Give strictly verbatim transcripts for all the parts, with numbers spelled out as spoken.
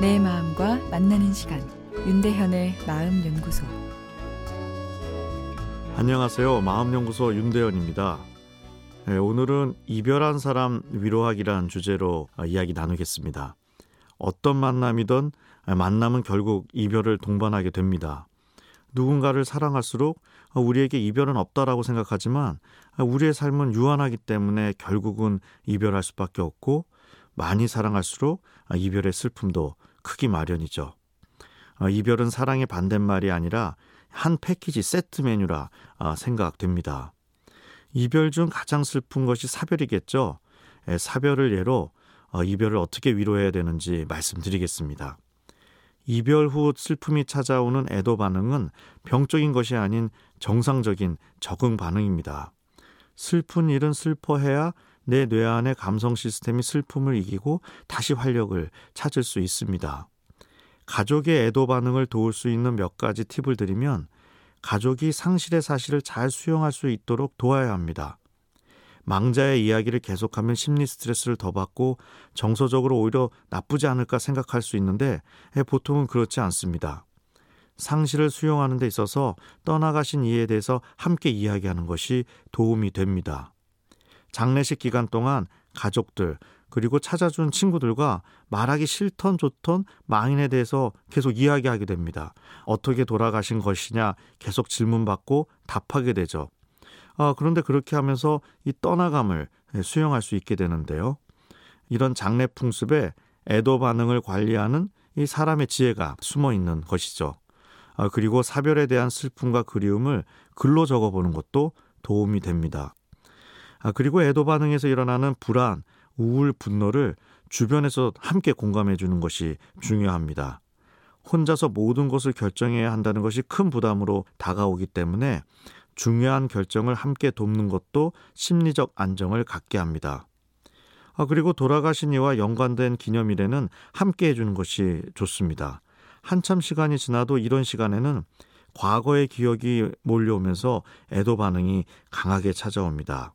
내 마음과 만나는 시간, 윤대현의 마음연구소. 안녕하세요. 마음연구소 윤대현입니다. 네, 오늘은 이별한 사람 위로하기란 주제로 이야기 나누겠습니다. 어떤 만남이든 만남은 결국 이별을 동반하게 됩니다. 누군가를 사랑할수록 우리에게 이별은 없다라고 생각하지만 우리의 삶은 유한하기 때문에 결국은 이별할 수밖에 없고, 많이 사랑할수록 이별의 슬픔도 크기 마련이죠. 이별은 사랑의 반대말이 아니라 한 패키지 세트 메뉴라 생각됩니다. 이별 중 가장 슬픈 것이 사별이겠죠. 사별을 예로 이별을 어떻게 위로해야 되는지 말씀드리겠습니다. 이별 후 슬픔이 찾아오는 애도 반응은 병적인 것이 아닌 정상적인 적응 반응입니다. 슬픈 일은 슬퍼해야 내 뇌 안의 감성 시스템이 슬픔을 이기고 다시 활력을 찾을 수 있습니다. 가족의 애도 반응을 도울 수 있는 몇 가지 팁을 드리면, 가족이 상실의 사실을 잘 수용할 수 있도록 도와야 합니다. 망자의 이야기를 계속하면 심리 스트레스를 더 받고 정서적으로 오히려 나쁘지 않을까 생각할 수 있는데 보통은 그렇지 않습니다. 상실을 수용하는 데 있어서 떠나가신 이에 대해서 함께 이야기하는 것이 도움이 됩니다. 장례식 기간 동안 가족들 그리고 찾아준 친구들과 말하기 싫던 좋던 망인에 대해서 계속 이야기하게 됩니다. 어떻게 돌아가신 것이냐 계속 질문받고 답하게 되죠. 아, 그런데 그렇게 하면서 이 떠나감을 수용할 수 있게 되는데요. 이런 장례 풍습에 애도 반응을 관리하는 이 사람의 지혜가 숨어 있는 것이죠. 아, 그리고 사별에 대한 슬픔과 그리움을 글로 적어보는 것도 도움이 됩니다. 아, 그리고 애도 반응에서 일어나는 불안, 우울, 분노를 주변에서 함께 공감해 주는 것이 중요합니다. 혼자서 모든 것을 결정해야 한다는 것이 큰 부담으로 다가오기 때문에 중요한 결정을 함께 돕는 것도 심리적 안정을 갖게 합니다. 아, 그리고 돌아가신 이와 연관된 기념일에는 함께 해주는 것이 좋습니다. 한참 시간이 지나도 이런 시간에는 과거의 기억이 몰려오면서 애도 반응이 강하게 찾아옵니다.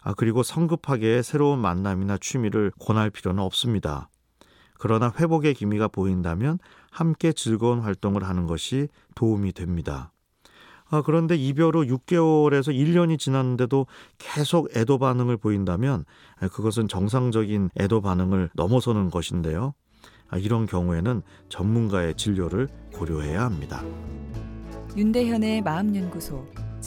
아, 그리고 성급하게 새로운 만남이나 취미를 권할 필요는 없습니다. 그러나 회복의 기미가 보인다면 함께 즐거운 활동을 하는 것이 도움이 됩니다. 아, 그런데 이별 후 육 개월에서 일 년이 지났는데도 계속 애도 반응을 보인다면 그것은 정상적인 애도 반응을 넘어서는 것인데요. 아, 이런 경우에는 전문가의 진료를 고려해야 합니다. 윤대현의 마음연구소,